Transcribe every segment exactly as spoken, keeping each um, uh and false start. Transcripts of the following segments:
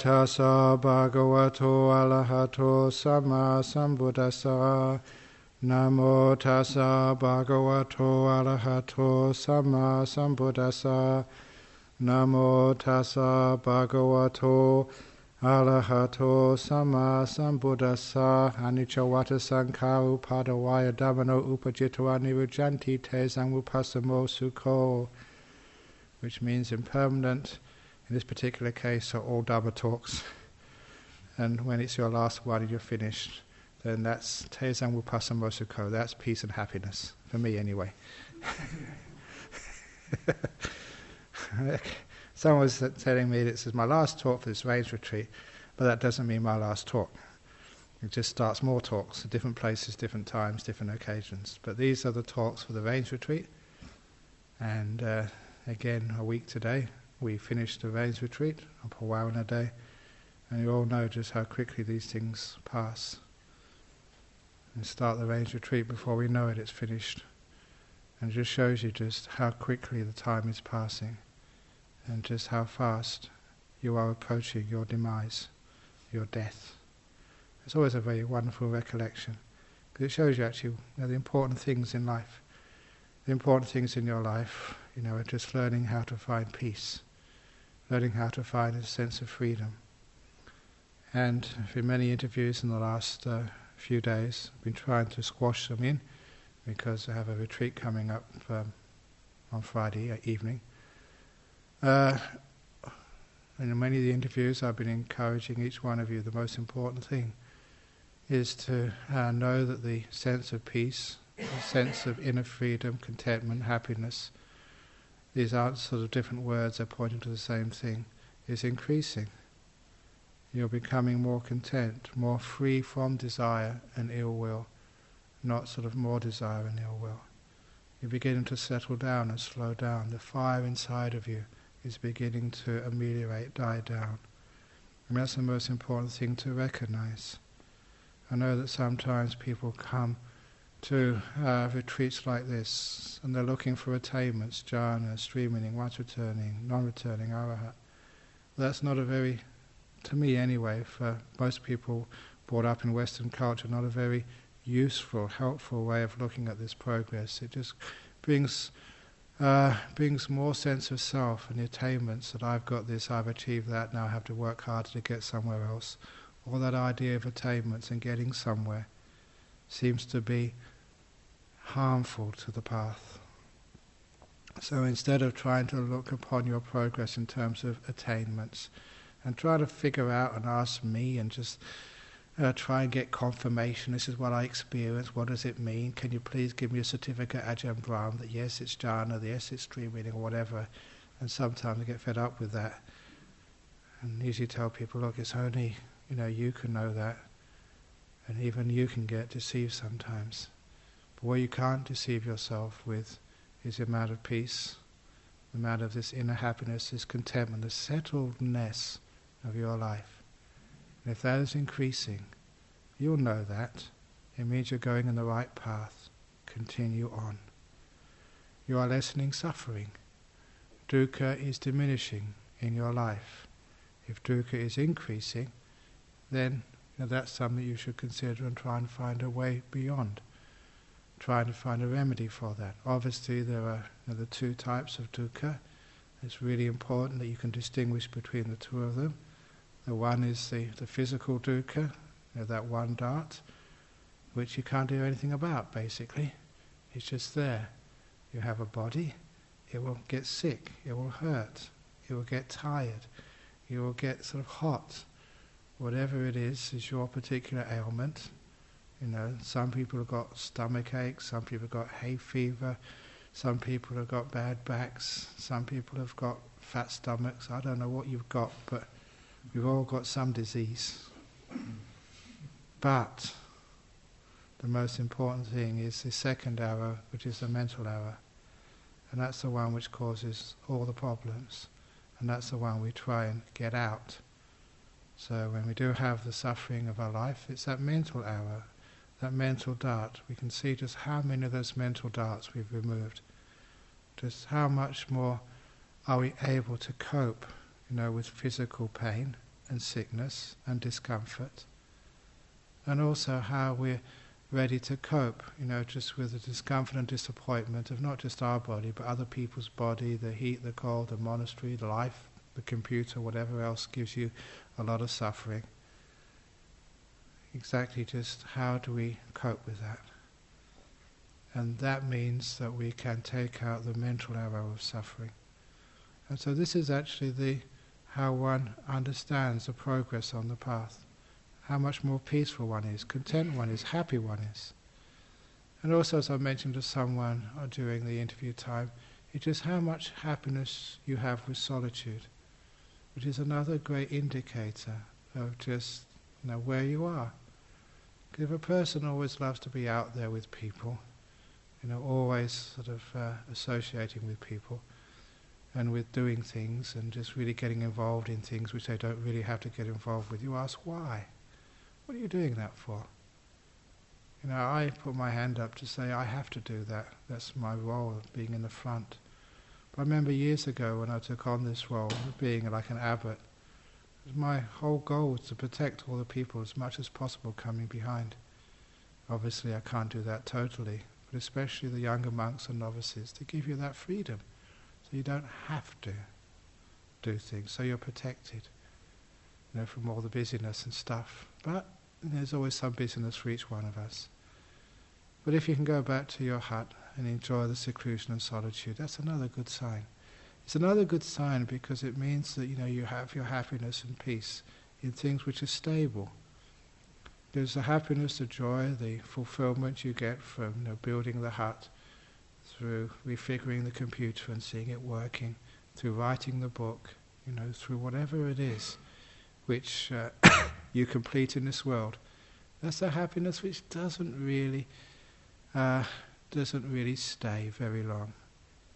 tassa bhagavato arahato sama sambuddhassa. Namo tassa bhagavato arahato sama sambuddhassa. Namo tassa bhagavato arahato sama sambuddhassa. Anicca vata sankhara upadavaya dhammano upajitva nirujjanti te sangupassamo sukho. Which means impermanent. In this particular case are all Dhamma talks. And when it's your last one and you're finished, then that's te sangupassamo sukho. That's peace and happiness. For me anyway. Someone was telling me this is my last talk for this Rains retreat, but that doesn't mean my last talk. It just starts more talks at different places, different times, different occasions. But these are the talks for the Rains retreat. And uh, again, a week today, we finished the Rains retreat on Pavarana Day. And you all know just how quickly these things pass. And start the Rains retreat before we know it, it's finished. And it just shows you just how quickly the time is passing. And just how fast you are approaching your demise, your death. It's always a very wonderful recollection, because it shows you actually, you know, the important things in life. The important things in your life, you know, are just learning how to find peace, learning how to find a sense of freedom. And through many interviews in the last uh, few days, I've been trying to squash them in, because I have a retreat coming up um, on Friday evening. Uh, in many of the interviews I've been encouraging each one of you, the most important thing is to uh, know that the sense of peace, the sense of inner freedom, contentment, happiness, these aren't sort of different words, they're pointing to the same thing, is increasing. You're becoming more content, more free from desire and ill will, not sort of more desire and ill will. You're beginning to settle down and slow down. The fire inside of you is beginning to ameliorate, die down. And that's the most important thing to recognize. I know that sometimes people come to uh, retreats like this and they're looking for attainments, jhana, streaming, once returning, non-returning, arahat. That's not a very, to me anyway, for most people brought up in Western culture, not a very useful, helpful way of looking at this progress. It just brings Uh, brings more sense of self and the attainments that I've got this, I've achieved that, now I have to work harder to get somewhere else. All that idea of attainments and getting somewhere seems to be harmful to the path. So instead of trying to look upon your progress in terms of attainments and try to figure out and ask me and just Uh, try and get confirmation, this is what I experienced, what does it mean, can you please give me a certificate, Ajahn Brahm, that yes it's jhana, that yes it's stream reading or whatever, and sometimes I get fed up with that and usually tell people, look, it's only, you know, you can know that, and even you can get deceived sometimes, but what you can't deceive yourself with is the amount of peace, the amount of this inner happiness, this contentment, the settledness of your life. And if that is increasing, you'll know that. It means you're going in the right path. Continue on. You are lessening suffering. Dukkha is diminishing in your life. If dukkha is increasing, then you know, that's something you should consider and try and find a way beyond. Try to find a remedy for that. Obviously there are you know, the two types of dukkha. It's really important that you can distinguish between the two of them. The one is the, the physical dukkha, you know, that one dart, which you can't do anything about, basically. It's just there. You have a body, it will get sick, it will hurt, it will get tired, you will get sort of hot. Whatever it is, is your particular ailment. You know, some people have got stomach aches, some people have got hay fever, some people have got bad backs, some people have got fat stomachs. I don't know what you've got, but we've all got some disease. But the most important thing is the second arrow, which is the mental arrow. And that's the one which causes all the problems. And that's the one we try and get out. So when we do have the suffering of our life, it's that mental arrow, that mental dart. We can see just how many of those mental darts we've removed. Just how much more are we able to cope, you know, with physical pain and sickness and discomfort, and also how we're ready to cope, you know, just with the discomfort and disappointment of not just our body, but other people's body, the heat, the cold, the monastery, the life, the computer, whatever else gives you a lot of suffering. Exactly just how do we cope with that? And that means that we can take out the mental arrow of suffering. And so this is actually the how one understands the progress on the path. How much more peaceful one is, content one is, happy one is. And also, as I mentioned to someone during the interview time, it is how much happiness you have with solitude, which is another great indicator of just, you know, where you are. Because if a person always loves to be out there with people, you know, always sort of uh, associating with people and with doing things and just really getting involved in things which they don't really have to get involved with, you ask why? What are you doing that for? You know, I put my hand up to say I have to do that. That's my role of being in the front. But I remember years ago when I took on this role of being like an abbot, my whole goal was to protect all the people as much as possible coming behind. Obviously I can't do that totally, but especially the younger monks and novices, to give you that freedom. So you don't have to do things, so you're protected, you know, from all the busyness and stuff. But there's always some business for each one of us. But if you can go back to your hut and enjoy the seclusion and solitude, that's another good sign. It's another good sign because it means that, you know, you have your happiness and peace in things which are stable. There's the happiness, the joy, the fulfillment you get from, you know, building the hut, through refiguring the computer and seeing it working, through writing the book, you know, through whatever it is which uh, you complete in this world. That's a happiness which doesn't really uh, doesn't really stay very long.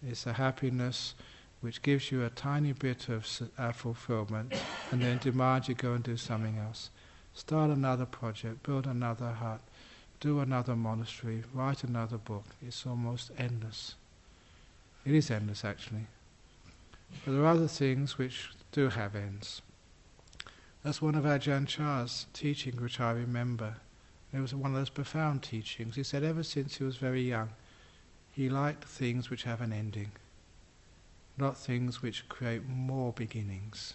It's a happiness which gives you a tiny bit of uh, fulfillment and then demands you go and do something else. Start another project, build another hut, do another monastery, write another book. It's almost endless. It is endless actually. But there are other things which do have ends. That's one of Ajahn Chah's teachings which I remember. It was one of those profound teachings. He said ever since he was very young, he liked things which have an ending, not things which create more beginnings.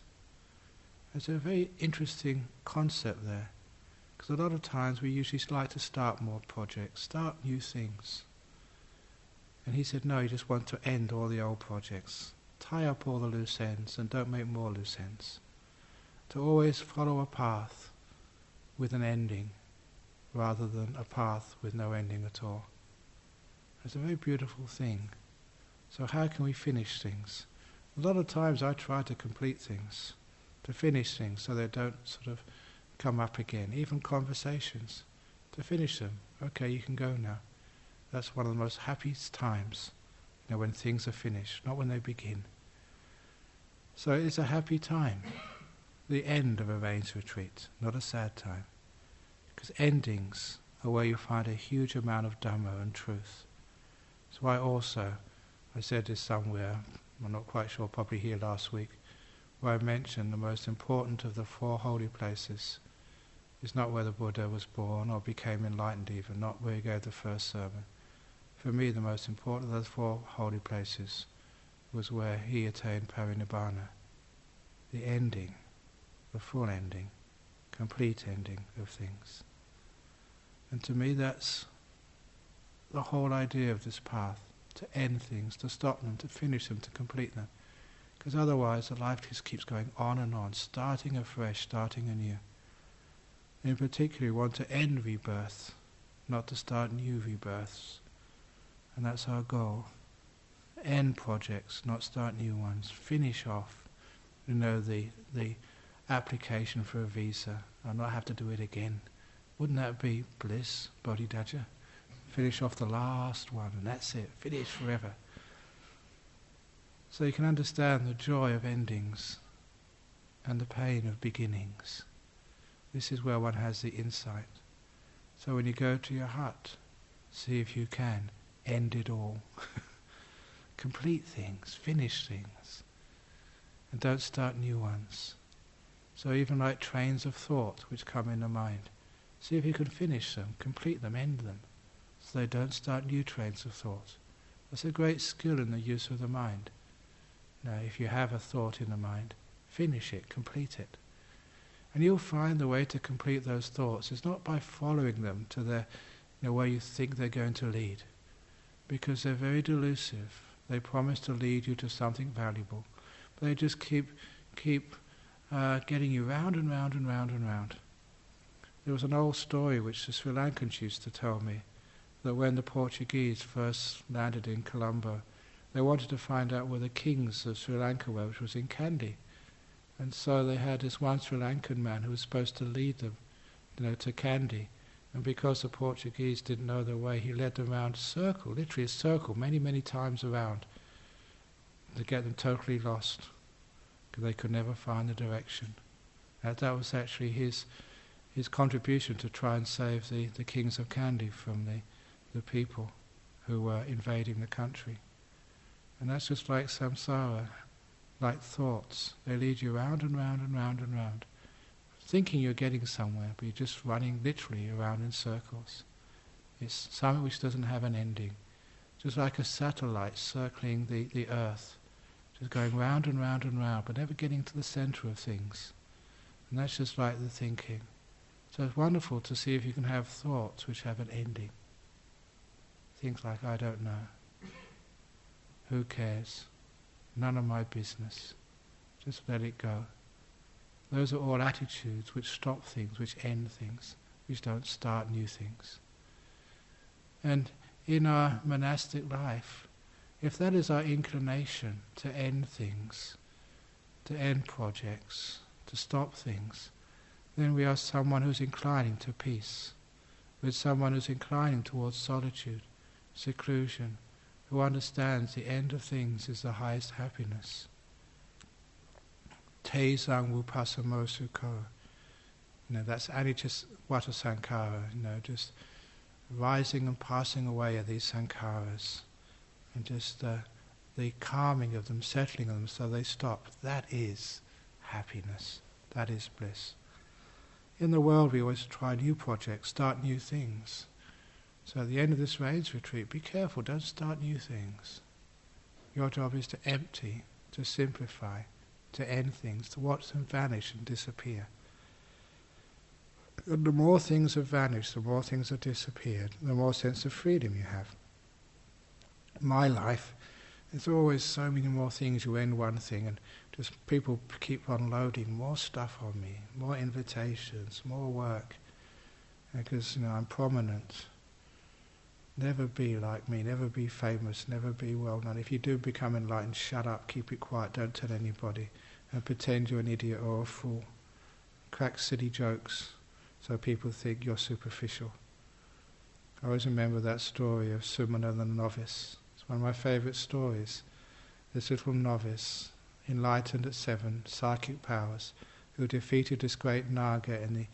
It's a very interesting concept there, because a lot of times we usually like to start more projects, start new things. And he said, no, you just want to end all the old projects. Tie up all the loose ends and don't make more loose ends. To always follow a path with an ending rather than a path with no ending at all. It's a very beautiful thing. So how can we finish things? A lot of times I try to complete things, to finish things so they don't sort of come up again, even conversations, to finish them. Okay, you can go now. That's one of the most happiest times, you know, when things are finished, not when they begin. So it's a happy time. The end of a Rains retreat, not a sad time. Because endings are where you find a huge amount of Dhamma and truth. That's why also, I said this somewhere, I'm not quite sure, probably here last week, where I mentioned the most important of the four holy places is not where the Buddha was born or became enlightened even, not where he gave the first sermon. For me, the most important of the four holy places was where he attained Parinibbana, the ending. The full ending, complete ending of things. And to me that's the whole idea of this path, to end things, to stop them, to finish them, to complete them. Because otherwise the life just keeps going on and on, starting afresh, starting anew. In particular we want to end rebirth, not to start new rebirths. And that's our goal. End projects, not start new ones. Finish off, you know, the the application for a visa and not have to do it again. Wouldn't that be bliss, Bodhidaja? Finish off the last one and that's it, finish forever. So you can understand the joy of endings and the pain of beginnings. This is where one has the insight. So when you go to your hut, see if you can end it all. Complete things, finish things, and don't start new ones. So even like trains of thought which come in the mind, see if you can finish them, complete them, end them, so they don't start new trains of thought. That's a great skill in the use of the mind. Now, if you have a thought in the mind, finish it, complete it. And you'll find the way to complete those thoughts is not by following them to the you know, where you think they're going to lead, because they're very delusive. They promise to lead you to something valuable, but they just keep keep uh, getting you round and round and round and round. There was an old story which the Sri Lankans used to tell me, that when the Portuguese first landed in Colombo, they wanted to find out where the kings of Sri Lanka were, which was in Kandy. And so they had this one Sri Lankan man who was supposed to lead them, you know, to Kandy. And because the Portuguese didn't know the way, he led them around a circle, literally a circle, many, many times around, to get them totally lost, because they could never find the direction. That, that was actually his his contribution to try and save the, the kings of Kandy from the, the people who were invading the country. And that's just like samsara, like thoughts. They lead you round and round and round and round, thinking you're getting somewhere, but you're just running literally around in circles. It's something which doesn't have an ending. Just like a satellite circling the, the earth, just going round and round and round, but never getting to the centre of things. And that's just like the thinking. So it's wonderful to see if you can have thoughts which have an ending. Things like, I don't know, who cares, none of my business, just let it go. Those are all attitudes which stop things, which end things, which don't start new things. And in our monastic life, if that is our inclination to end things, to end projects, to stop things, then we are someone who's inclining to peace, with someone who's inclining towards solitude, seclusion, who understands the end of things is the highest happiness. Te sang wupasamo sukho. You know, that's anicca-vata sankhara, you know, just rising and passing away of these sankharas, and just uh, the calming of them, settling them so they stop. That is happiness. That is bliss. In the world we always try new projects, start new things. So at the end of this Rains retreat, be careful, don't start new things. Your job is to empty, to simplify, to end things, to watch them vanish and disappear. And the more things have vanished, the more things have disappeared, the more sense of freedom you have. My life, there's always so many more things. You end one thing and just people keep on loading more stuff on me, more invitations, more work, because you know, I'm prominent. Never be like me, never be famous, never be well known. If you do become enlightened, shut up, keep it quiet, don't tell anybody, and pretend you're an idiot or a fool. Crack silly jokes so people think you're superficial. I always remember that story of Sumana the novice. It's one of my favourite stories. This little novice, enlightened at seven, psychic powers, who defeated this great Naga in the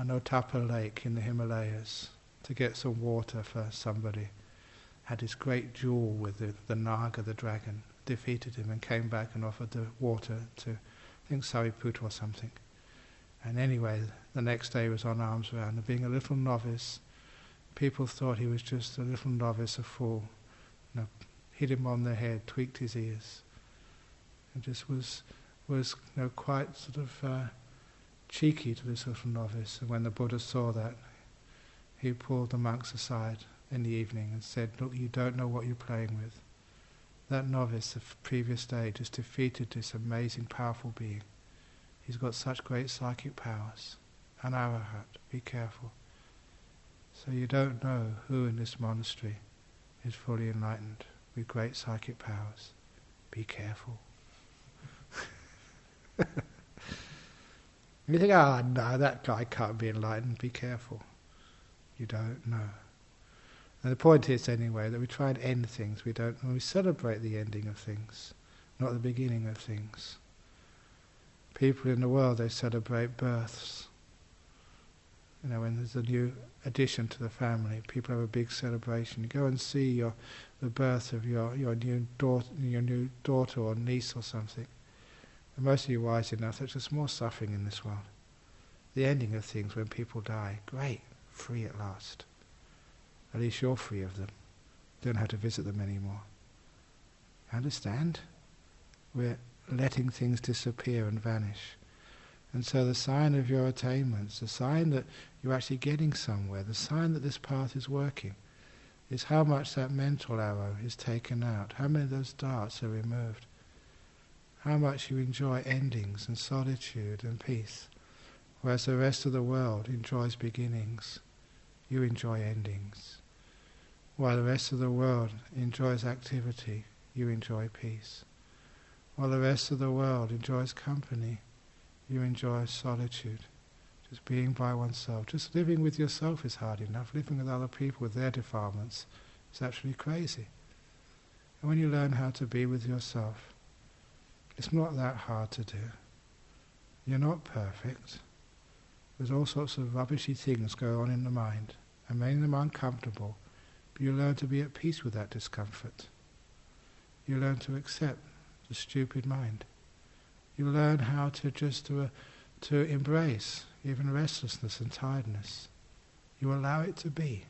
Anotapa Lake in the Himalayas, to get some water for somebody, had this great duel with the, the Naga, the dragon, defeated him and came back and offered the water to, I think, Sariputta or something. And anyway, the next day he was on arms round, and being a little novice, people thought he was just a little novice, a fool. You know, hit him on the head, tweaked his ears, and just was, was you know, quite sort of uh, cheeky to this little novice. And when the Buddha saw that, he pulled the monks aside in the evening and said, look, you don't know what you're playing with. That novice of previous day just defeated this amazing, powerful being. He's got such great psychic powers. An arahat, be careful. So you don't know who in this monastery is fully enlightened with great psychic powers. Be careful. You think, ah, oh, no, that guy can't be enlightened, be careful. You don't know. And the point is, anyway, that we try and end things. We don't. We celebrate the ending of things, not the beginning of things. People in the world, they celebrate births. You know, when there's a new addition to the family, people have a big celebration. You go and see your the birth of your your new daughter, your new daughter or niece or something. And most of you wise enough that there's more suffering in this world. The ending of things when people die, great, free at last. At least you're free of them. Don't have to visit them anymore. Understand? We're letting things disappear and vanish. And so the sign of your attainments, the sign that you're actually getting somewhere, the sign that this path is working, is how much that mental arrow is taken out, how many of those darts are removed, how much you enjoy endings and solitude and peace, whereas the rest of the world enjoys beginnings. You enjoy endings. While the rest of the world enjoys activity, you enjoy peace. While the rest of the world enjoys company, you enjoy solitude, just being by oneself. Just living with yourself is hard enough. Living with other people with their defilements is actually crazy. And when you learn how to be with yourself, it's not that hard to do. You're not perfect. There's all sorts of rubbishy things go on in the mind, and making them uncomfortable, but you learn to be at peace with that discomfort. You learn to accept the stupid mind. You learn how to just to, uh, to embrace even restlessness and tiredness. You allow it to be.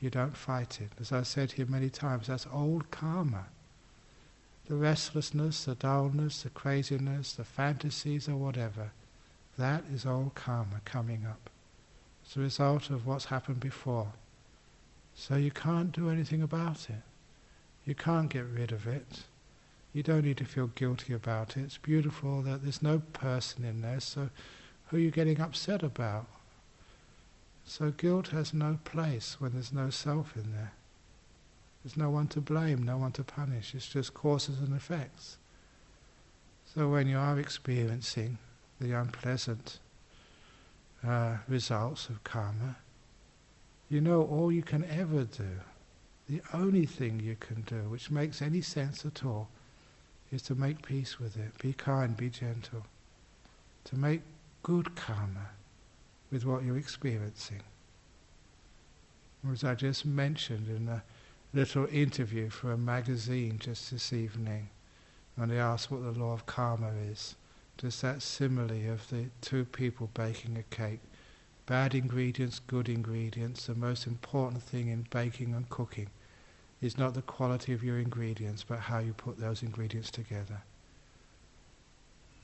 You don't fight it. As I've said here many times, that's old karma. The restlessness, the dullness, the craziness, the fantasies or whatever, that is old karma coming up. It's a result of what's happened before. So you can't do anything about it. You can't get rid of it. You don't need to feel guilty about it. It's beautiful that there's no person in there, so who are you getting upset about? So guilt has no place when there's no self in there. There's no one to blame, no one to punish. It's just causes and effects. So when you are experiencing the unpleasant uh, results of karma, you know all you can ever do, the only thing you can do, which makes any sense at all, is to make peace with it, be kind, be gentle, to make good karma with what you're experiencing. As I just mentioned in a little interview for a magazine just this evening, when they asked what the law of karma is, just that simile of the two people baking a cake, bad ingredients, good ingredients, the most important thing in baking and cooking is not the quality of your ingredients, but how you put those ingredients together.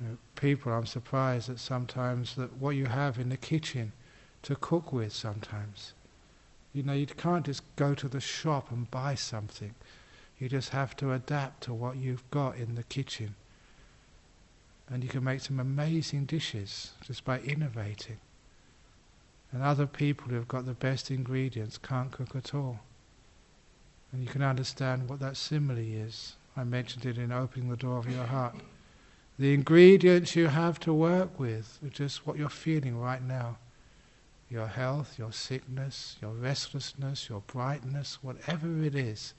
You know, people, I'm surprised that sometimes that what you have in the kitchen to cook with sometimes. You know, you can't just go to the shop and buy something. You just have to adapt to what you've got in the kitchen. And you can make some amazing dishes just by innovating. And other people who've got the best ingredients can't cook at all. And you can understand what that simile is. I mentioned it in opening the door of your heart. The ingredients you have to work with are just what you're feeling right now. Your health, your sickness, your restlessness, your brightness, whatever it is,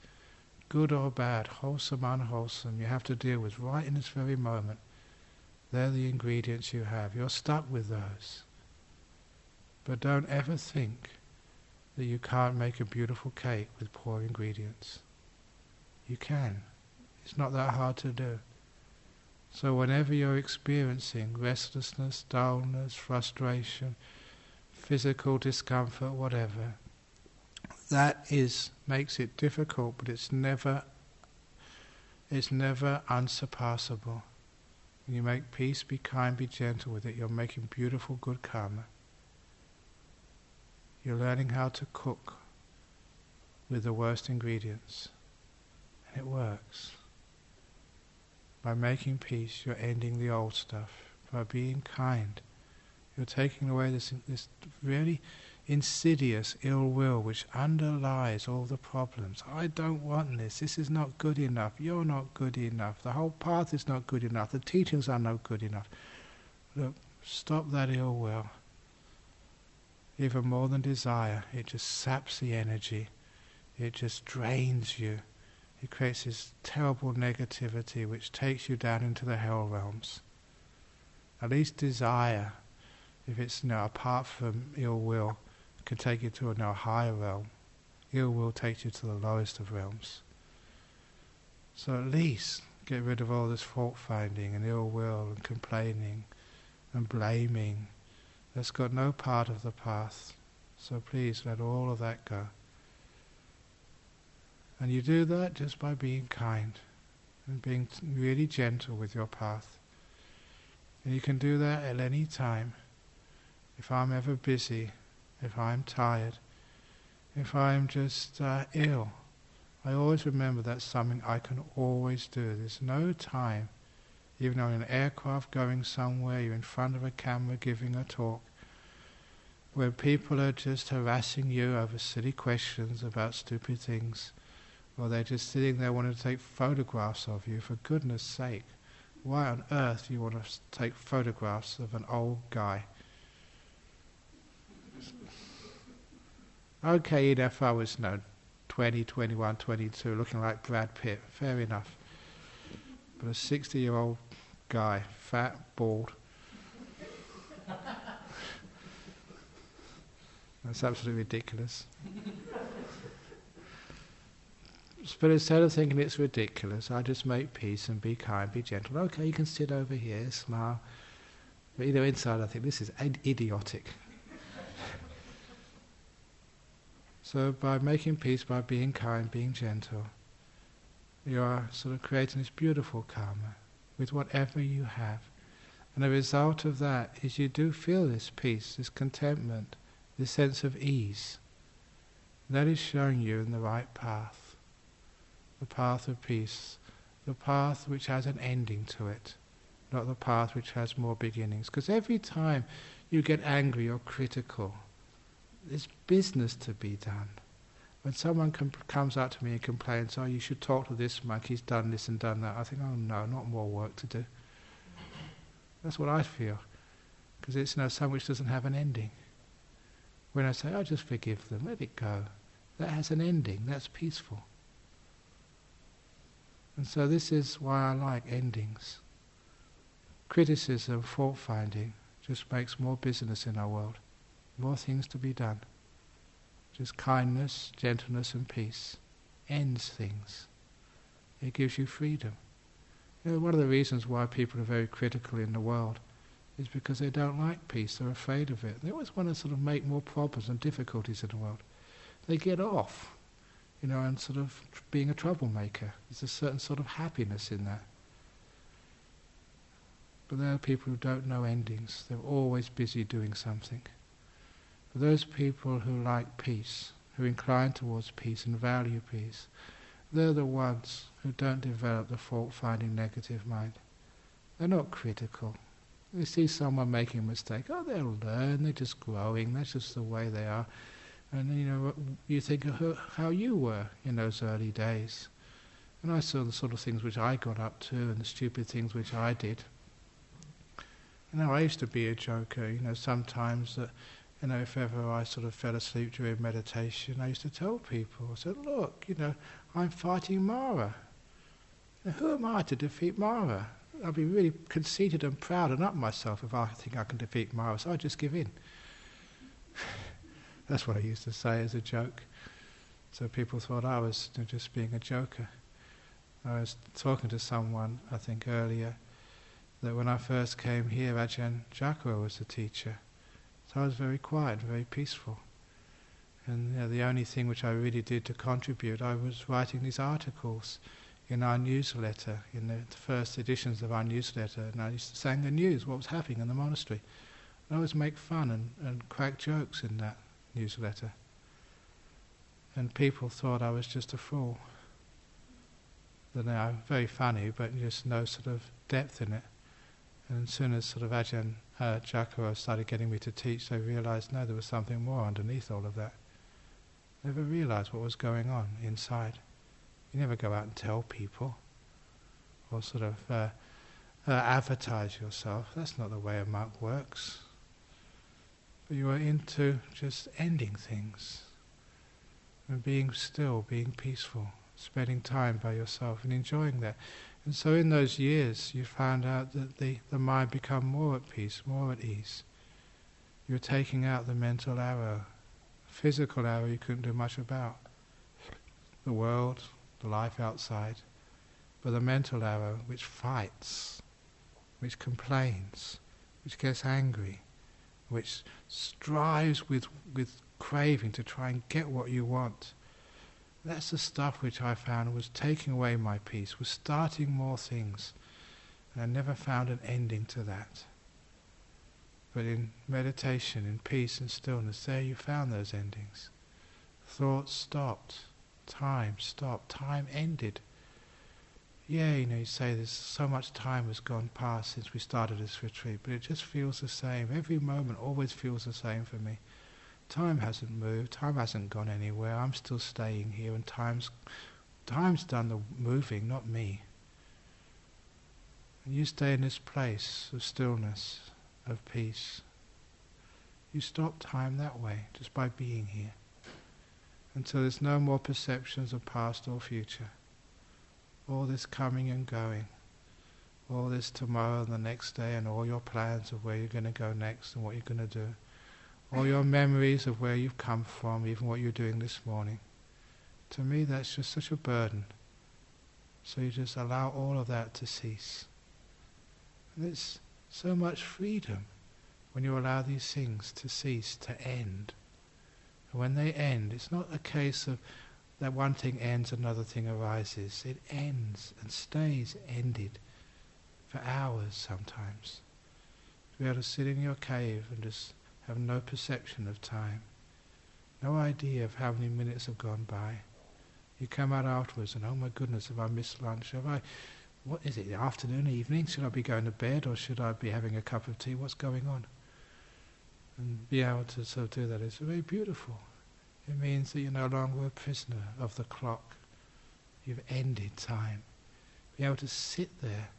good or bad, wholesome, unwholesome, you have to deal with right in this very moment. They're the ingredients you have. You're stuck with those. But don't ever think that you can't make a beautiful cake with poor ingredients. You can. It's not that hard to do. So whenever you're experiencing restlessness, dullness, frustration, physical discomfort, whatever, that is makes it difficult, but it's never it's never unsurpassable. When you make peace, be kind, be gentle with it, you're making beautiful, good karma. You're learning how to cook with the worst ingredients, and it works. By making peace, you're ending the old stuff. By being kind, you're taking away this, this really insidious ill will which underlies all the problems. I don't want this, this is not good enough, you're not good enough, the whole path is not good enough, the teachings are not good enough. Look, stop that ill will. Even more than desire, it just saps the energy, it just drains you, it creates this terrible negativity which takes you down into the hell realms. At least desire, if it's you know, apart from ill will, can take you to a you know, higher realm. Ill will takes you to the lowest of realms. So at least get rid of all this fault-finding and ill will and complaining and blaming. That's got no part of the path. So please let all of that go. And you do that just by being kind and being really gentle with your path. And you can do that at any time. If I'm ever busy, if I'm tired, if I'm just uh, ill, I always remember that's something I can always do. There's no time, even on an aircraft going somewhere, you're in front of a camera giving a talk, where people are just harassing you over silly questions about stupid things, or they're just sitting there wanting to take photographs of you. For goodness sake, why on earth do you want to take photographs of an old guy? Okay, even if I was no twenty, twenty-one, twenty-two, looking like Brad Pitt, fair enough. But a sixty-year-old guy, fat, bald. That's absolutely ridiculous. But instead of thinking it's ridiculous, I just make peace and be kind, be gentle. Okay, you can sit over here, smile. But you know, inside I think this is ad- idiotic. So by making peace, by being kind, being gentle, you are sort of creating this beautiful karma with whatever you have. And the result of that is you do feel this peace, this contentment, this sense of ease. That is showing you in the right path, the path of peace, the path which has an ending to it, not the path which has more beginnings. Because every time you get angry or critical, there's business to be done. When someone comp- comes up to me and complains, oh, you should talk to this monk, he's done this and done that, I think, oh no, not more work to do. That's what I feel, because it's, you know, something which doesn't have an ending. When I say, oh, just forgive them, let it go, that has an ending, that's peaceful. And so this is why I like endings. Criticism, fault-finding, just makes more business in our world. More things to be done. Just kindness, gentleness and peace ends things. It gives you freedom. You know, one of the reasons why people are very critical in the world is because they don't like peace, they're afraid of it. They always want to sort of make more problems and difficulties in the world. They get off, you know, and sort of being a troublemaker. There's a certain sort of happiness in that. But there are people who don't know endings. They're always busy doing something. For those people who like peace, who incline towards peace and value peace, they're the ones who don't develop the fault-finding negative mind. They're not critical. They see someone making a mistake, oh, they'll learn, they're just growing, that's just the way they are. And you know, you think of how you were in those early days. And I saw the sort of things which I got up to and the stupid things which I did. You know, I used to be a joker, you know, sometimes that. Uh, You know, if ever I sort of fell asleep during meditation, I used to tell people, I said, look, you know, I'm fighting Mara. Now, who am I to defeat Mara? I'll be really conceited and proud and up myself if I think I can defeat Mara, so I just give in. That's what I used to say as a joke. So people thought I was just being a joker. I was talking to someone, I think earlier, that when I first came here, Ajahn Jagaro was the teacher. So I was very quiet, very peaceful. And you know, the only thing which I really did to contribute, I was writing these articles in our newsletter, in the first editions of our newsletter, and I used to sang the news, what was happening in the monastery. And I always make fun and, and crack jokes in that newsletter. And people thought I was just a fool. They're now very funny, but just no sort of depth in it. And as soon as sort of Ajahn uh, Jagaro started getting me to teach, they realised, no, there was something more underneath all of that. Never realised what was going on inside. You never go out and tell people or sort of uh, uh, advertise yourself. That's not the way a monk works. But you are into just ending things and being still, being peaceful, spending time by yourself and enjoying that. And so in those years you found out that the, the mind become more at peace, more at ease. You're taking out the mental arrow. Physical arrow you couldn't do much about. The world, the life outside. but the mental arrow which fights, which complains, which gets angry, which strives with, with craving to try and get what you want. That's the stuff which I found was taking away my peace, was starting more things, and I never found an ending to that. But in meditation, in peace and stillness, there you found those endings. Thoughts stopped, time stopped, time ended. Yeah, you know, you say there's so much time has gone past since we started this retreat, but it just feels the same. Every moment always feels the same for me. Time hasn't moved, time hasn't gone anywhere, I'm still staying here, and time's, time's done the moving, not me. And you stay in this place of stillness, of peace. You stop time that way, just by being here, until there's no more perceptions of past or future. All this coming and going, all this tomorrow and the next day, and all your plans of where you're going to go next and what you're going to do, all your memories of where you've come from, even what you're doing this morning. To me, that's just such a burden. So you just allow all of that to cease. And it's so much freedom when you allow these things to cease, to end. And when they end, it's not a case of that one thing ends, another thing arises. It ends and stays ended for hours sometimes. To be able to sit in your cave and just have no perception of time, no idea of how many minutes have gone by. You come out afterwards and, oh my goodness, have I missed lunch? Have I... What is it, afternoon, evening? Should I be going to bed, or should I be having a cup of tea? What's going on? And be able to sort of do that is very beautiful. It means that you're no longer a prisoner of the clock. You've ended time. Be able to sit there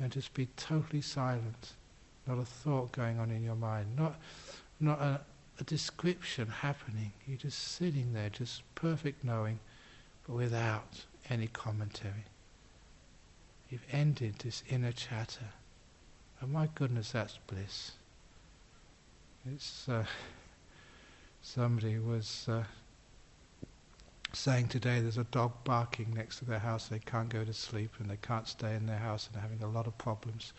and just be totally silent. Not a thought going on in your mind. Not, not a, a description happening. You're just sitting there, just perfect knowing, but without any commentary. You've ended this inner chatter. And my goodness, that's bliss. It's uh, somebody was uh, saying today there's a dog barking next to their house. They can't go to sleep and they can't stay in their house and they're having a lot of problems.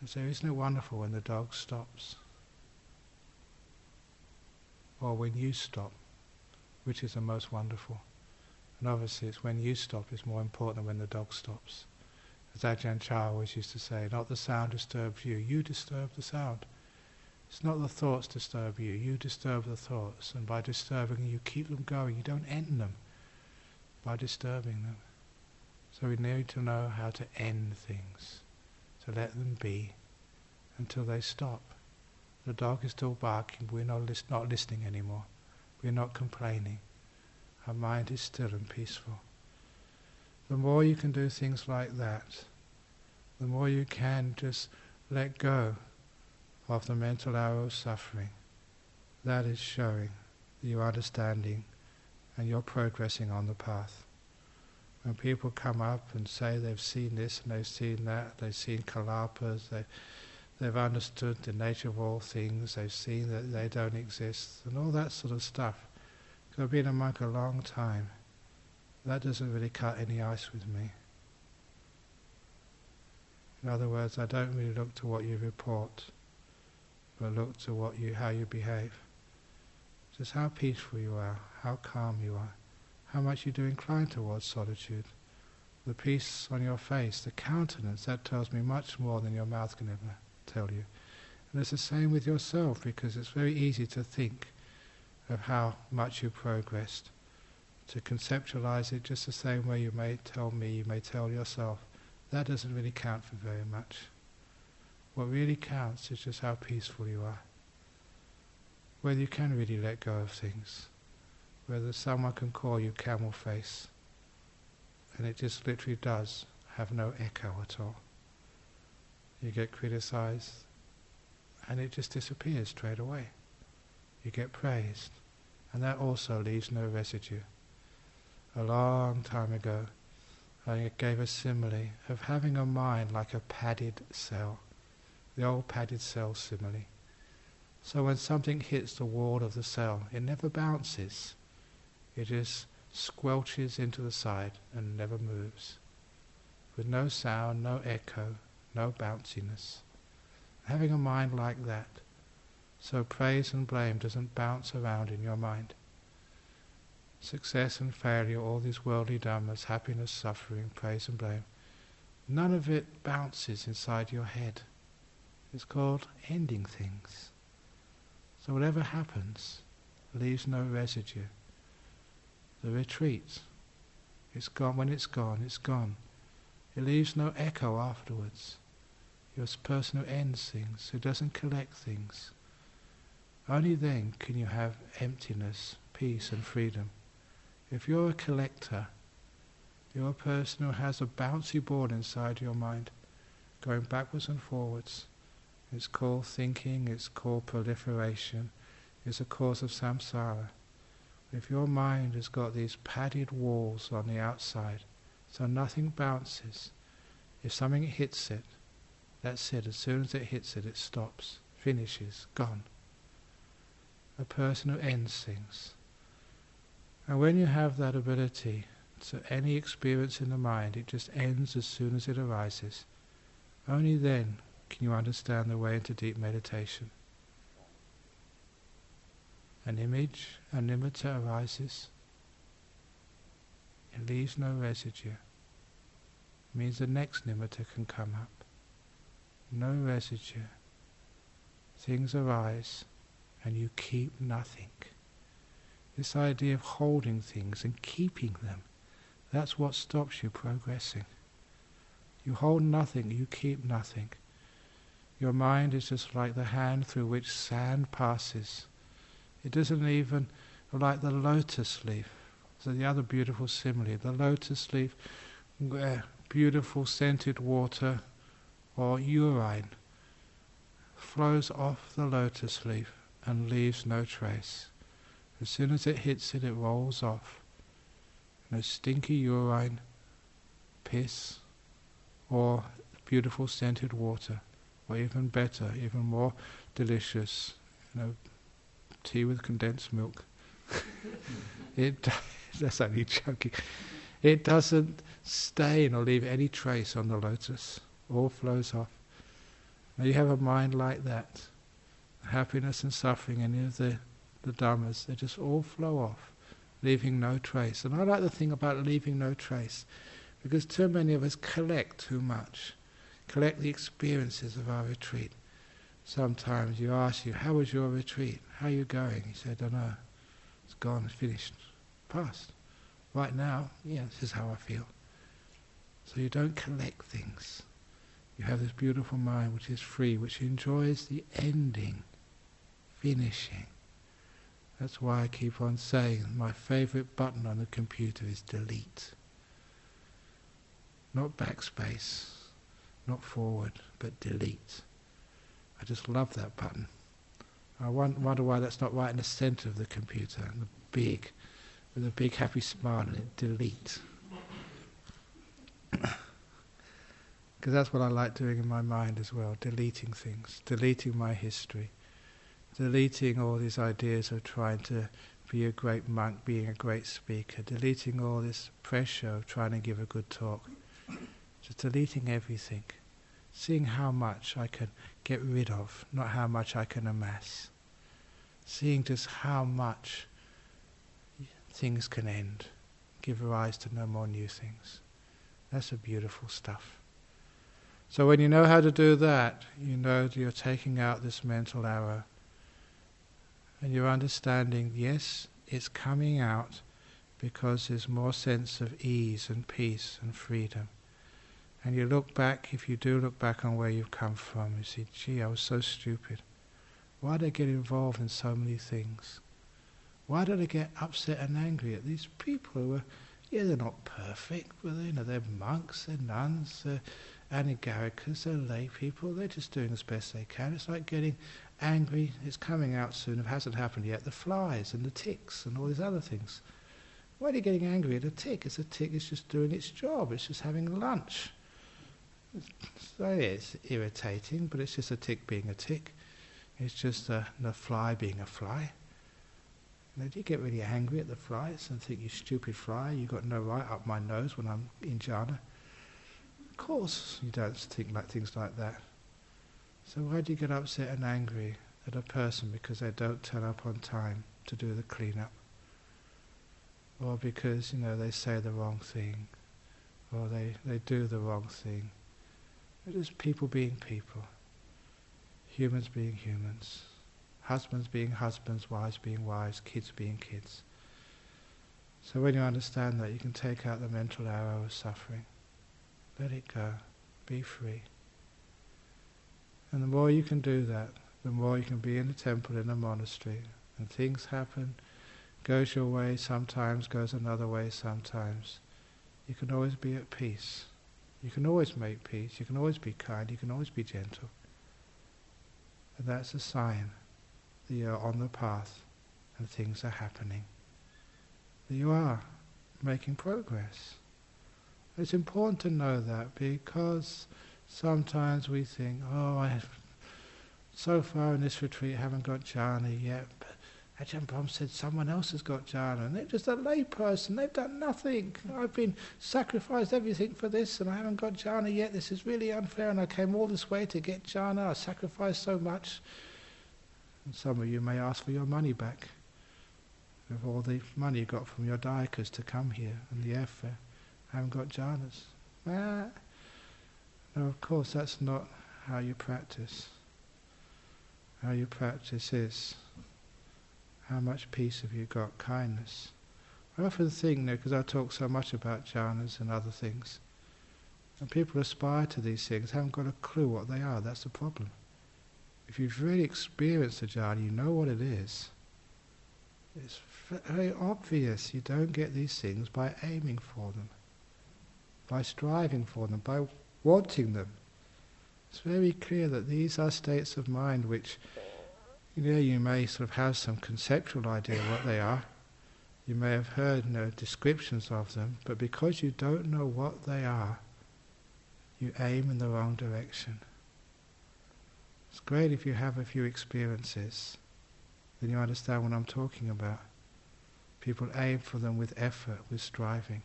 And so isn't it wonderful when the dog stops? Or when you stop, which is the most wonderful. And obviously it's when you stop is more important than when the dog stops. As Ajahn Chah always used to say, not the sound disturbs you, you disturb the sound. It's not the thoughts disturb you, you disturb the thoughts, and by disturbing you keep them going, you don't end them by disturbing them. So we need to know how to end things, to let them be until they stop. The dog is still barking, but we're not, lis- not listening anymore, we're not complaining. Our mind is still and peaceful. The more you can do things like that, the more you can just let go of the mental arrow of suffering. That is showing that you're understanding and you're progressing on the path. When people come up and say they've seen this and they've seen that, they've seen kalapas, they, they've understood the nature of all things, they've seen that they don't exist, and all that sort of stuff. I've been a monk a long time. That doesn't really cut any ice with me. In other words, I don't really look to what you report, but look to what you, how you behave. Just how peaceful you are, how calm you are, how much you do incline towards solitude. The peace on your face, the countenance, that tells me much more than your mouth can ever tell you. And it's the same with yourself, because it's very easy to think of how much you progressed, to conceptualize it just the same way you may tell me, you may tell yourself. That doesn't really count for very much. What really counts is just how peaceful you are, whether you can really let go of things, whether someone can call you camel face and it just literally does have no echo at all. You get criticized and it just disappears straight away. You get praised, and that also leaves no residue. A long time ago, I gave a simile of having a mind like a padded cell, the old padded cell simile. So when something hits the wall of the cell, it never bounces. It just squelches into the side and never moves, with no sound, no echo, no bounciness. Having a mind like that, so praise and blame doesn't bounce around in your mind. Success and failure, all these worldly dhammas, happiness, suffering, praise and blame, none of it bounces inside your head. It's called ending things. So whatever happens leaves no residue. The retreat, it's gone. When it's gone, it's gone. It leaves no echo afterwards. You're a person who ends things, who doesn't collect things. Only then can you have emptiness, peace and freedom. If you're a collector, you're a person who has a bouncy ball inside your mind, going backwards and forwards. It's called thinking, it's called proliferation, it's a cause of samsara. If your mind has got these padded walls on the outside, so nothing bounces, if something hits it, that's it. As soon as it hits it, it stops, finishes, gone. A person who ends things. And when you have that ability, so any experience in the mind, it just ends as soon as it arises. Only then can you understand the way into deep meditation. An image, an nimitta arises. It leaves no residue. It means the next nimitta can come up. No residue. Things arise and you keep nothing. This idea of holding things and keeping them, that's what stops you progressing. You hold nothing, you keep nothing. Your mind is just like the hand through which sand passes. It doesn't even, like the lotus leaf. So the other beautiful simile, the lotus leaf, beautiful scented water or urine flows off the lotus leaf and leaves no trace. As soon as it hits it, it rolls off. No stinky urine, piss, or beautiful scented water, or even better, even more delicious, you know, tea with condensed milk. it that's only joking. It doesn't stain or leave any trace on the lotus. All flows off. Now you have a mind like that. Happiness and suffering, any of the, the dhammas, they just all flow off, leaving no trace. And I like the thing about leaving no trace, because too many of us collect too much, collect the experiences of our retreat. Sometimes you ask you, how was your retreat? How are you going? You say, I don't know. It's gone, it's finished, past. Right now, yeah, this is how I feel. So you don't collect things. You have this beautiful mind which is free, which enjoys the ending, finishing. That's why I keep on saying my favourite button on the computer is delete. Not backspace, not forward, but delete. I just love that button. I wonder why that's not right in the centre of the computer, and the big, with a big happy smile in it, delete. Because that's what I like doing in my mind as well, deleting things, deleting my history, deleting all these ideas of trying to be a great monk, being a great speaker, deleting all this pressure of trying to give a good talk, just deleting everything. Seeing how much I can get rid of, not how much I can amass. Seeing just how much things can end, give rise to no more new things. That's the beautiful stuff. So when you know how to do that, you know that you're taking out this mental arrow and you're understanding, yes, it's coming out because there's more sense of ease and peace and freedom. And you look back, if you do look back on where you've come from, you see, gee, I was so stupid. Why did I get involved in so many things? Why did I get upset and angry at these people who were, yeah, they're not perfect, but they, you know, they're monks, they're nuns, they're Anagarikas, they're lay people, they're just doing as best they can. It's like getting angry, it's coming out soon, it hasn't happened yet, the flies and the ticks and all these other things. Why are you getting angry at a tick? It's a tick, it's just doing its job, it's just having lunch. So it's irritating, but it's just a tick being a tick. It's just a, a fly being a fly. And they do get really angry at the flies and think, you stupid fly, you got no right up my nose when I'm in jhana. Of course you don't think like things like that. So why do you get upset and angry at a person because they don't turn up on time to do the clean-up? Or because, you know, they say the wrong thing, or they, they do the wrong thing. It is people being people, humans being humans, husbands being husbands, wives being wives, kids being kids. So when you understand that, you can take out the mental arrow of suffering. Let it go. Be free. And the more you can do that, the more you can be in a temple, in a monastery, and things happen. Goes your way sometimes, goes another way sometimes. You can always be at peace. You can always make peace. You can always be kind. You can always be gentle. And that's a sign that you're on the path and things are happening. That you are making progress. It's important to know that, because sometimes we think, oh, I have, so far in this retreat I haven't got jhana yet, but Ajahn Brahm said someone else has got jhana, and they're just a lay person, they've done nothing. I've been sacrificed everything for this and I haven't got jhana yet, this is really unfair, and I came all this way to get jhana, I sacrificed so much. And some of you may ask for your money back, of all the money you got from your daikas to come here and the airfare. I haven't got jhanas. Ah. No, of course that's not how you practice. How you practice is how much peace have you got, kindness. I often think, you know, because I talk so much about jhanas and other things, and people aspire to these things, haven't got a clue what they are. That's the problem. If you've really experienced a jhana, you know what it is. It's very obvious. You don't get these things by aiming for them, by striving for them, by wanting them. It's very clear that these are states of mind which, you know, you may sort of have some conceptual idea of what they are. You may have heard, you know, descriptions of them, but because you don't know what they are, you aim in the wrong direction. It's great if you have a few experiences, then you understand what I'm talking about. People aim for them with effort, with striving,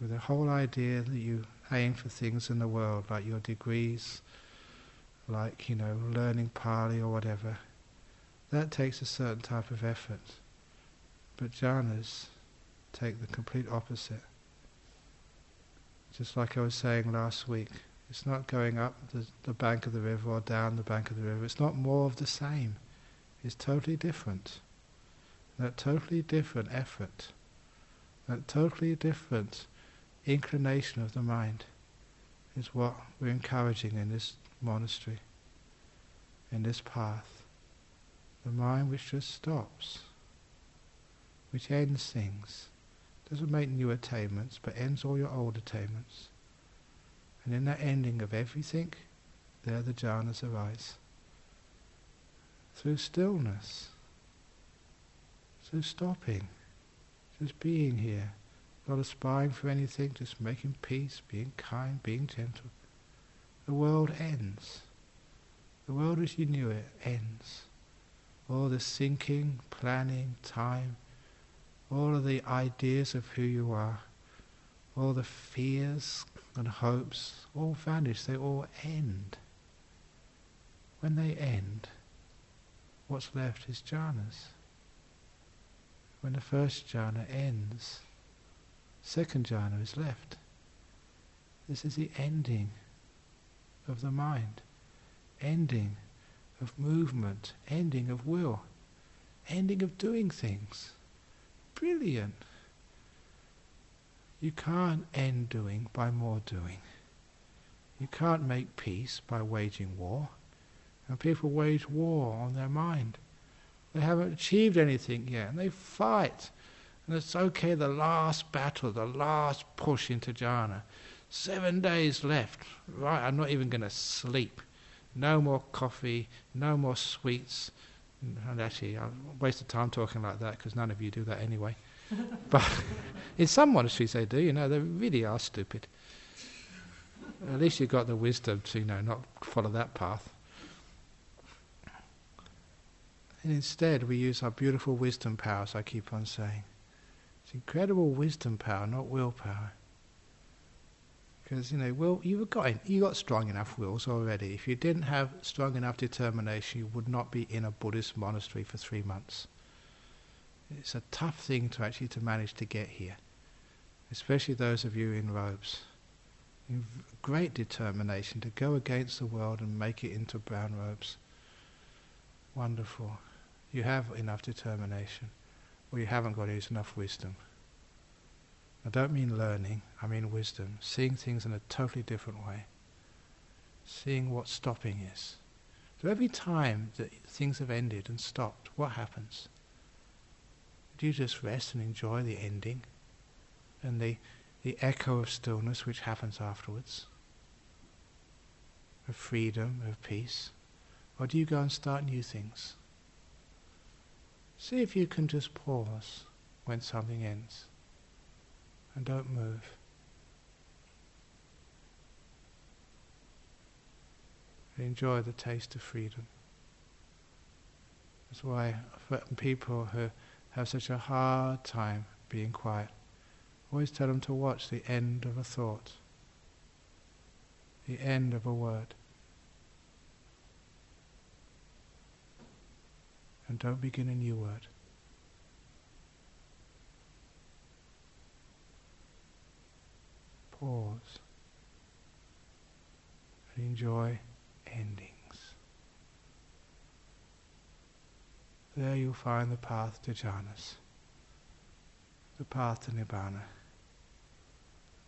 with the whole idea that you aim for things in the world, like your degrees, like, you know, learning Pali or whatever. That takes a certain type of effort. But jhanas take the complete opposite. Just like I was saying last week, it's not going up the, the bank of the river or down the bank of the river. It's not more of the same. It's totally different. That totally different effort, that totally different inclination of the mind is what we're encouraging in this monastery, in this path. The mind which just stops, which ends things, doesn't make new attainments, but ends all your old attainments. And in that ending of everything, there the jhanas arise. Through stillness, through stopping, just being here, not aspiring for anything, just making peace, being kind, being gentle. The world ends. The world as you knew it ends. All the thinking, planning, time, all of the ideas of who you are, all the fears and hopes, all vanish, they all end. When they end, what's left is jhanas. When the first jhana ends, second jhana is left. This is the ending of the mind, ending of movement, ending of will, ending of doing things. Brilliant! You can't end doing by more doing. You can't make peace by waging war. And people wage war on their mind. They haven't achieved anything yet, and they fight. And it's okay, the last battle, the last push into jhana. Seven days left. Right, I'm not even going to sleep. No more coffee, no more sweets. And actually, I'll waste of time talking like that because none of you do that anyway. But in some monasteries they do, you know, they really are stupid. At least you've got the wisdom to, you know, not follow that path. And instead we use our beautiful wisdom power, as I keep on saying. It's incredible wisdom power, not willpower. Because, you know, will, you got, you got strong enough wills already. If you didn't have strong enough determination, you would not be in a Buddhist monastery for three months. It's a tough thing to actually to manage to get here. Especially those of you in robes. In great determination to go against the world and make it into brown robes. Wonderful. You have enough determination. Or you haven't got enough wisdom. I don't mean learning, I mean wisdom. Seeing things in a totally different way. Seeing what stopping is. So every time that things have ended and stopped, what happens? Do you just rest and enjoy the ending? And the, the echo of stillness which happens afterwards? Of freedom, of peace? Or do you go and start new things? See if you can just pause when something ends. And don't move. And enjoy the taste of freedom. That's why people who have such a hard time being quiet, always tell them to watch the end of a thought, the end of a word. And don't begin a new word. Pause and enjoy endings. There you'll find the path to jhanas, the path to Nibbana.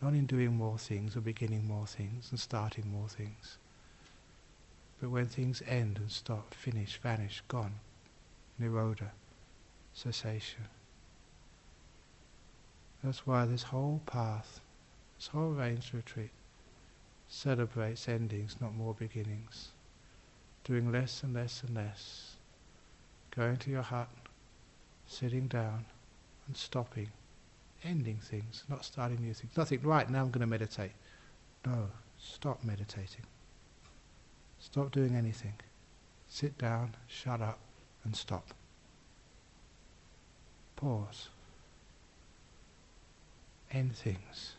Not in doing more things or beginning more things and starting more things, but when things end and stop, finish, vanish, gone, nirodha, cessation. That's why this whole path, this whole Rains Retreat celebrates endings, not more beginnings. Doing less and less and less. Going to your hut, sitting down and stopping. Ending things, not starting new things. Nothing, right now I'm going to meditate. No, stop meditating. Stop doing anything. Sit down, shut up and stop. Pause. End things.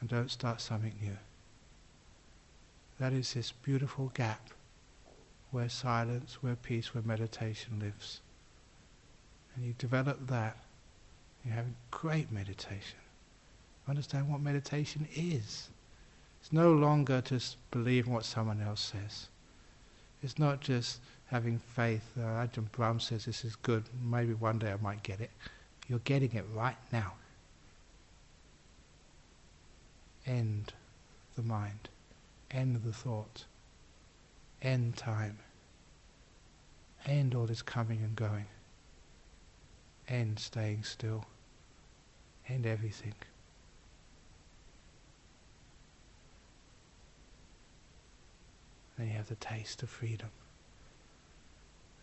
And don't start something new. That is this beautiful gap where silence, where peace, where meditation lives. And you develop that, you have great meditation. Understand what meditation is. It's no longer just believing what someone else says. It's not just having faith, uh, Ajahn Brahm says this is good, maybe one day I might get it. You're getting it right now. End the mind, end the thought, end time, end all this coming and going, end staying still, end everything. Then you have the taste of freedom.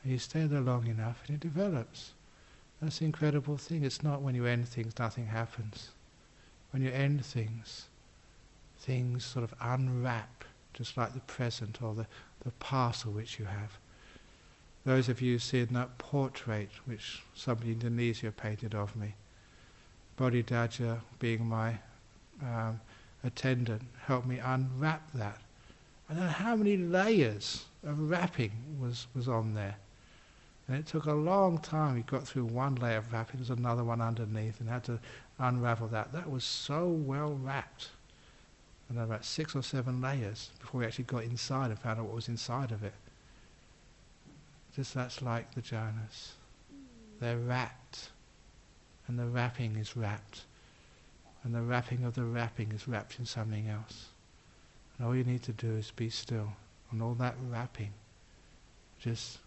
And you stay there long enough and it develops. That's the incredible thing. It's not when you end things, nothing happens. When you end things, things sort of unwrap, just like the present or the, the parcel which you have. Those of you who've seen that portrait which somebody in Indonesia painted of me, Bodhidaja being my um, attendant, helped me unwrap that. I don't know how many layers of wrapping was, was on there. And it took a long time. We got through one layer of wrapping, there's another one underneath, and had to unravel that. That was so well wrapped. And there were about six or seven layers before we actually got inside and found out what was inside of it. Just that's like the jhanas. They're wrapped. And the wrapping is wrapped. And the wrapping of the wrapping is wrapped in something else. And all you need to do is be still. And all that wrapping just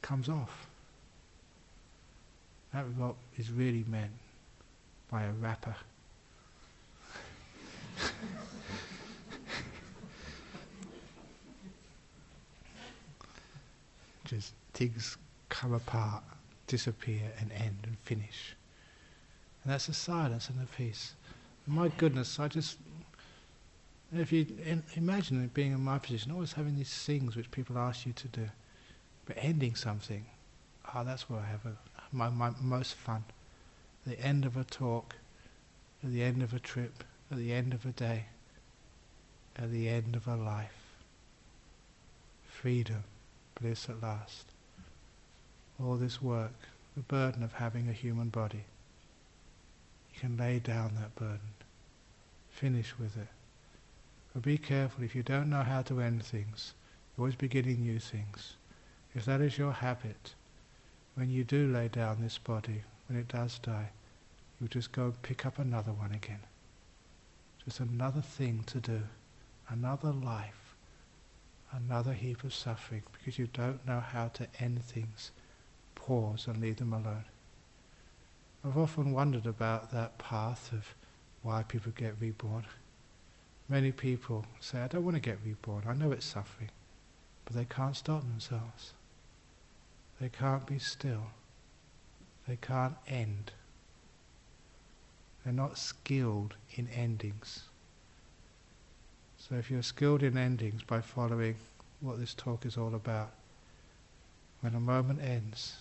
comes off. That what is really meant by a wrapper. Just things come apart, disappear and end and finish. And that's the silence and the peace. My goodness, I just, if you imagine being in my position, always having these things which people ask you to do, But ending something, ah, oh, that's where I have a, my, my most fun. The end of a talk, at the end of a trip, at the end of a day, at the end of a life. Freedom, bliss at last. All this work, the burden of having a human body. You can lay down that burden, finish with it. But be careful, if you don't know how to end things, you're always beginning new things. If that is your habit, when you do lay down this body, when it does die, you just go and pick up another one again. Just another thing to do, another life, another heap of suffering, because you don't know how to end things, pause and leave them alone. I've often wondered about that path of why people get reborn. Many people say, I don't want to get reborn, I know it's suffering, but they can't stop themselves. They can't be still. They can't end. They're not skilled in endings. So if you're skilled in endings by following what this talk is all about, when a moment ends,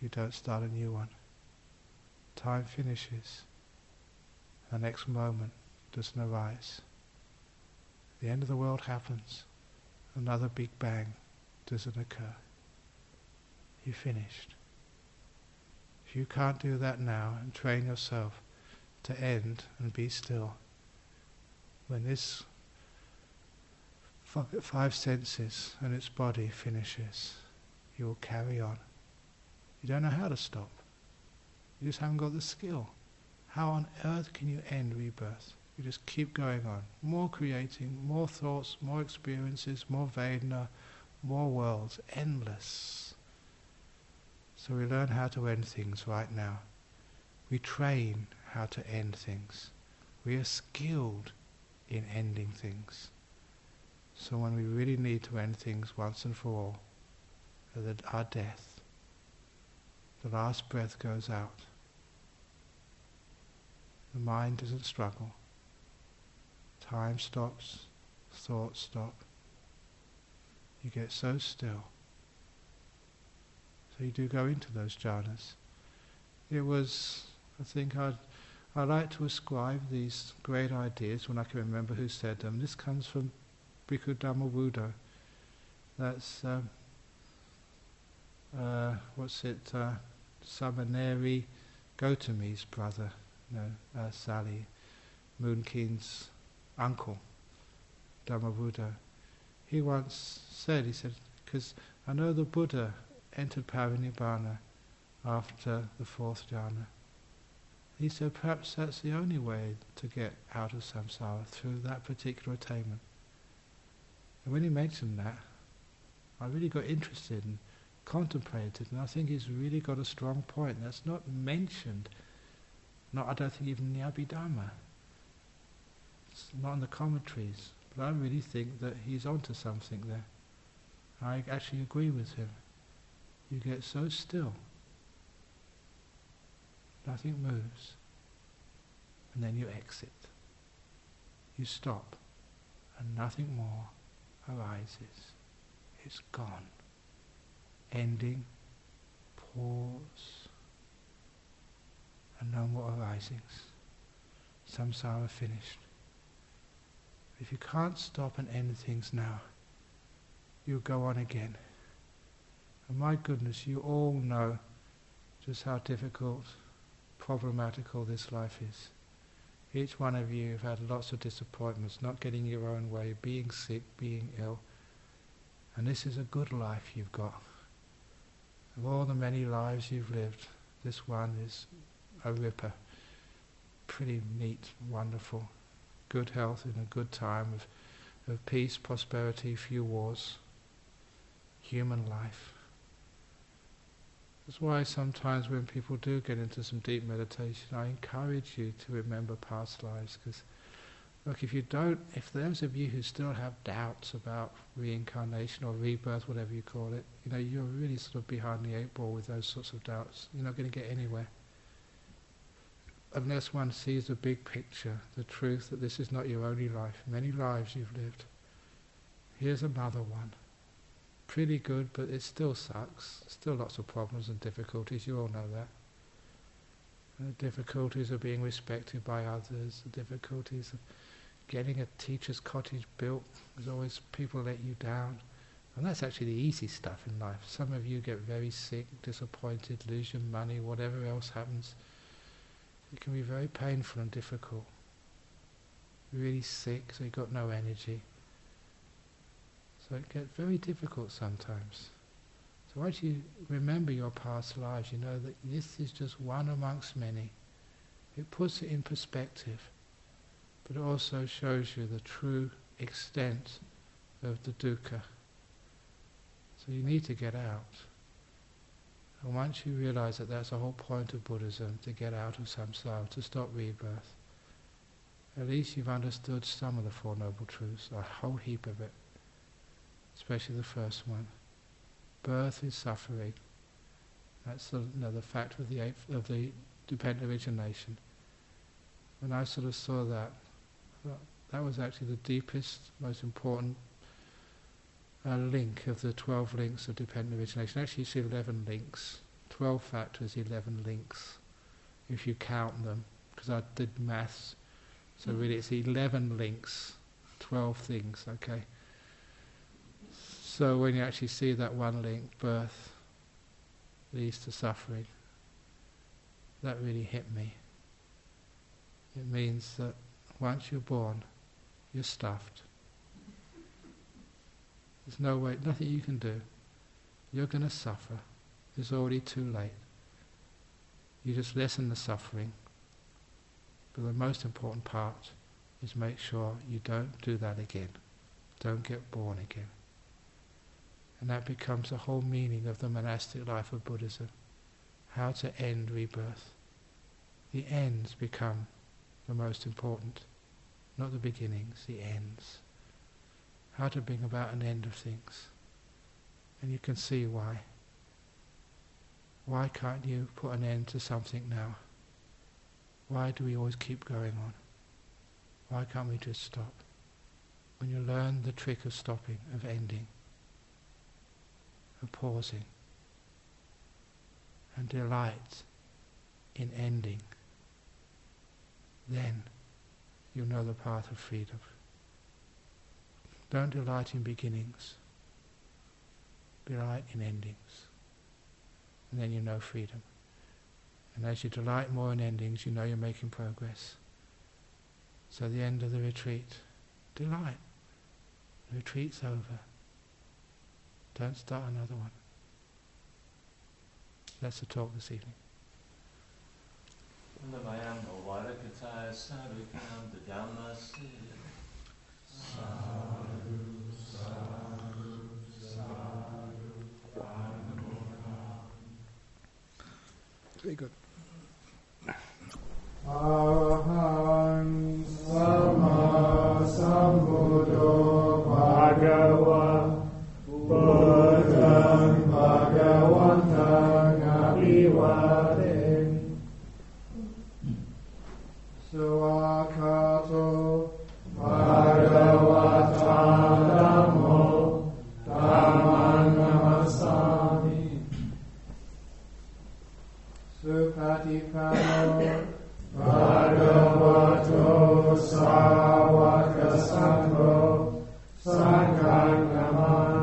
you don't start a new one. Time finishes. The next moment doesn't arise. The end of the world happens. Another big bang doesn't occur. You finished. If you can't do that now and train yourself to end and be still, when this f- five senses and its body finishes, you will carry on. You don't know how to stop. You just haven't got the skill. How on earth can you end rebirth? You just keep going on, more creating, more thoughts, more experiences, more Vedana, more worlds, endless. So we learn how to end things right now. We train how to end things. We are skilled in ending things. So when we really need to end things once and for all, at our death, the last breath goes out. The mind doesn't struggle. Time stops, thoughts stop. You get so still. So you do go into those jhanas. It was, I think, I'd, I like to ascribe these great ideas, when I can remember who said them. This comes from Bhikkhu Dhamma Buddha. That's, um, uh, what's it, uh, Samaneri Gotami's brother, no, uh, Sally Moon King's uncle, Dhamma Buddha. He once said, he said, because I know the Buddha entered Parinibbana after the fourth jhana. He said perhaps that's the only way to get out of samsara, through that particular attainment. And when he mentioned that, I really got interested and contemplated, and I think he's really got a strong point. That's not mentioned, not, I don't think, even in the Abhidhamma. It's not in the commentaries, but I really think that he's onto something there. I actually agree with him. You get so still, nothing moves, and then you exit. You stop, and nothing more arises. It's gone. Ending, pause, and no more arisings. Samsara finished. If you can't stop and end things now, you'll go on again. And my goodness, you all know just how difficult, problematical this life is. Each one of you have had lots of disappointments, not getting your own way, being sick, being ill. And this is a good life you've got. Of all the many lives you've lived, this one is a ripper. Pretty neat, wonderful. Good health in a good time of, of peace, prosperity, few wars, human life. That's why sometimes when people do get into some deep meditation, I encourage you to remember past lives, because look, if you don't, if those of you who still have doubts about reincarnation or rebirth, whatever you call it, you know, you're really sort of behind the eight ball with those sorts of doubts. You're not going to get anywhere. Unless one sees the big picture, the truth that this is not your only life. Many lives you've lived. Here's another one. pretty good, but it still sucks. Still lots of problems and difficulties, you all know that. And the difficulties of being respected by others, the difficulties of getting a teacher's cottage built, there's always people let you down. And that's actually the easy stuff in life. Some of you get very sick, disappointed, lose your money, whatever else happens. It can be very painful and difficult. You're really sick, so you've got no energy. So it gets very difficult sometimes. So once you remember your past lives, you know that this is just one amongst many. It puts it in perspective, but it also shows you the true extent of the dukkha. So you need to get out. And once you realize that that's the whole point of Buddhism, to get out of samsara, to stop rebirth, at least you've understood some of the Four Noble Truths, a whole heap of it, especially the first one. Birth is suffering. That's the, you know, the fact of the, eighth, of the dependent origination. When I sort of saw that, that was actually the deepest, most important a link of the twelve links of dependent origination. Actually it's eleven links, twelve factors, eleven links, if you count them, because I did maths, so really it's eleven links, twelve things, okay? So when you actually see that one link, birth leads to suffering, that really hit me. It means that once you're born, you're stuffed. There's no way, nothing you can do. You're going to suffer. It's already too late. You just lessen the suffering. But the most important part is make sure you don't do that again. Don't get born again. And that becomes the whole meaning of the monastic life of Buddhism. How to end rebirth. The ends become the most important. Not the beginnings, the ends. How to bring about an end of things. And you can see why. Why can't you put an end to something now? Why do we always keep going on? Why can't we just stop? When you learn the trick of stopping, of ending, of pausing, and delight in ending, then you'll know the path of freedom. Don't delight in beginnings, delight in endings, and then you know freedom. And as you delight more in endings, you know you're making progress. So the end of the retreat, delight. The retreat's over. Don't start another one. That's the talk this evening. Sadhu, sadhu, sadhu, Anora. Very good. Aham sama sambuddho bhagava buddham bhagavantam abhivadem suakato Bhagavatanamo Dhammam Namasami Supatipano Bhagavato Sāvaka Sangho Sangham Namasami